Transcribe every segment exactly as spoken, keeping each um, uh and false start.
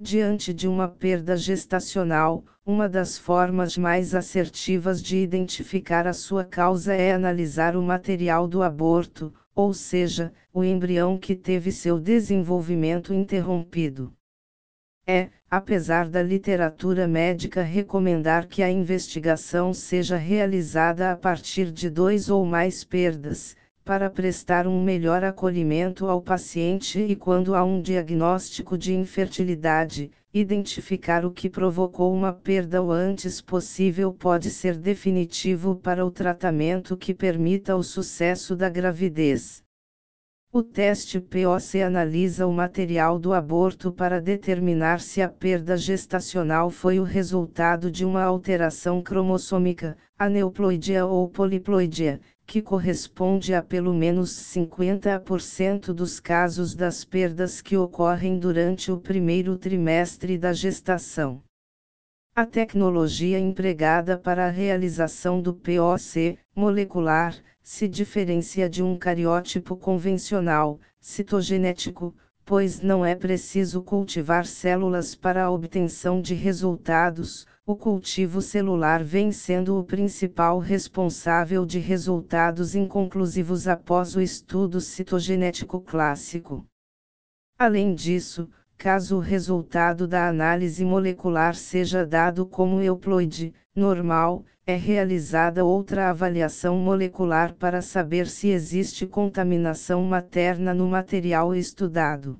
Diante de uma perda gestacional, uma das formas mais assertivas de identificar a sua causa é analisar o material do aborto, ou seja, o embrião que teve seu desenvolvimento interrompido. É, apesar da literatura médica recomendar que a investigação seja realizada a partir de dois ou mais perdas, para prestar um melhor acolhimento ao paciente e quando há um diagnóstico de infertilidade, identificar o que provocou uma perda o antes possível pode ser definitivo para o tratamento que permita o sucesso da gravidez. O teste P O C analisa o material do aborto para determinar se a perda gestacional foi o resultado de uma alteração cromossômica, aneuploidia ou poliploidia, que corresponde a pelo menos cinquenta por cento dos casos das perdas que ocorrem durante o primeiro trimestre da gestação. A tecnologia empregada para a realização do P O C molecular se diferencia de um cariótipo convencional, citogenético, pois não é preciso cultivar células para a obtenção de resultados. O cultivo celular vem sendo o principal responsável de resultados inconclusivos após o estudo citogenético clássico. Além disso, caso o resultado da análise molecular seja dado como euploide normal, é realizada outra avaliação molecular para saber se existe contaminação materna no material estudado.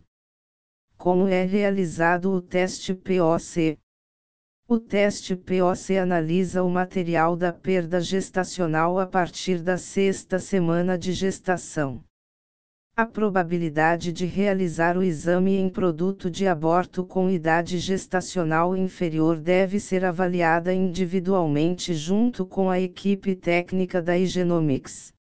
Como é realizado o teste P O C? O teste P O C analisa o material da perda gestacional a partir da sexta semana de gestação. A probabilidade de realizar o exame em produto de aborto com idade gestacional inferior deve ser avaliada individualmente junto com a equipe técnica da Igenomix.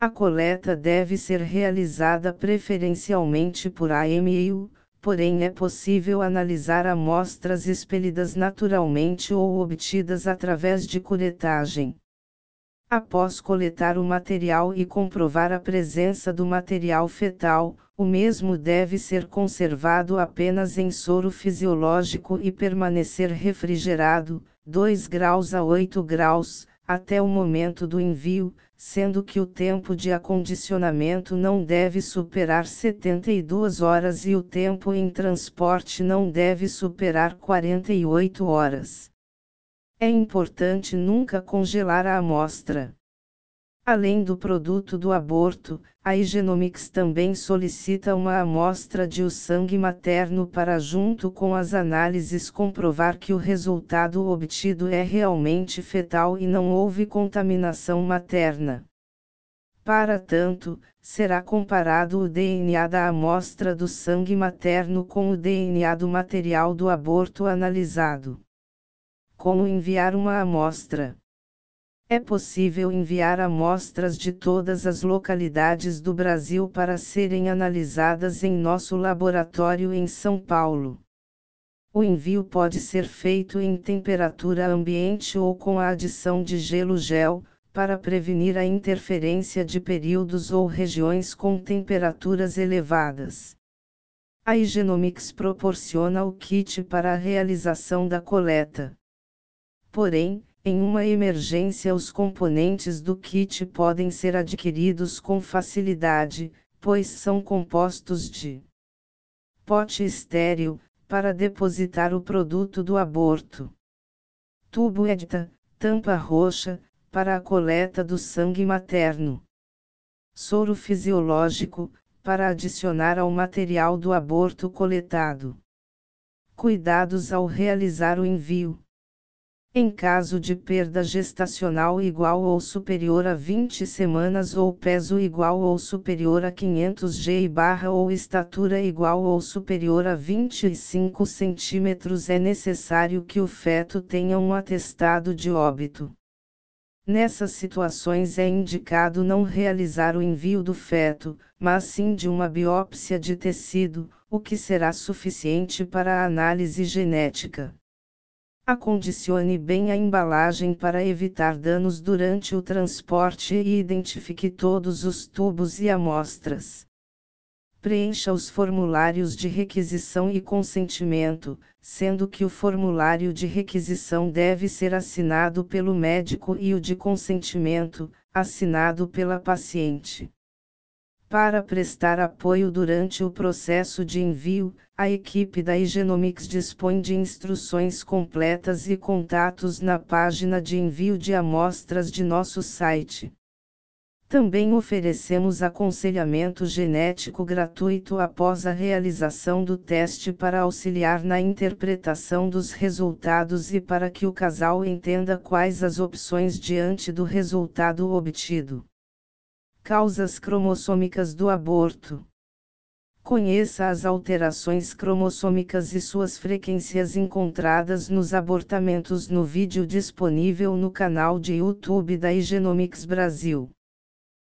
A coleta deve ser realizada preferencialmente por A M I U, porém é possível analisar amostras expelidas naturalmente ou obtidas através de curetagem. Após coletar o material e comprovar a presença do material fetal, o mesmo deve ser conservado apenas em soro fisiológico e permanecer refrigerado, dois graus a oito graus, até o momento do envio, sendo que o tempo de acondicionamento não deve superar setenta e duas horas e o tempo em transporte não deve superar quarenta e oito horas. É importante nunca congelar a amostra. Além do produto do aborto, a Igenomix também solicita uma amostra de o sangue materno para, junto com as análises, comprovar que o resultado obtido é realmente fetal e não houve contaminação materna. Para tanto, será comparado o D N A da amostra do sangue materno com o D N A do material do aborto analisado. Como enviar uma amostra? É possível enviar amostras de todas as localidades do Brasil para serem analisadas em nosso laboratório em São Paulo. O envio pode ser feito em temperatura ambiente ou com a adição de gelo gel, para prevenir a interferência de períodos ou regiões com temperaturas elevadas. A Igenomix proporciona o kit para a realização da coleta. Porém, em uma emergência os componentes do kit podem ser adquiridos com facilidade, pois são compostos de pote estéril, para depositar o produto do aborto, tubo E D T A, tampa roxa, para a coleta do sangue materno, soro fisiológico, para adicionar ao material do aborto coletado. Cuidados ao realizar o envio. Em caso de perda gestacional igual ou superior a vinte semanas ou peso igual ou superior a quinhentos gramas ou estatura igual ou superior a vinte e cinco centímetros, é necessário que o feto tenha um atestado de óbito. Nessas situações é indicado não realizar o envio do feto, mas sim de uma biópsia de tecido, o que será suficiente para a análise genética. Acondicione bem a embalagem para evitar danos durante o transporte e identifique todos os tubos e amostras. Preencha os formulários de requisição e consentimento, sendo que o formulário de requisição deve ser assinado pelo médico e o de consentimento, assinado pela paciente. Para prestar apoio durante o processo de envio, a equipe da Igenomix dispõe de instruções completas e contatos na página de envio de amostras de nosso site. Também oferecemos aconselhamento genético gratuito após a realização do teste para auxiliar na interpretação dos resultados e para que o casal entenda quais as opções diante do resultado obtido. Causas cromossômicas do aborto. Conheça as alterações cromossômicas e suas frequências encontradas nos abortamentos no vídeo disponível no canal de YouTube da Igenomix Brasil.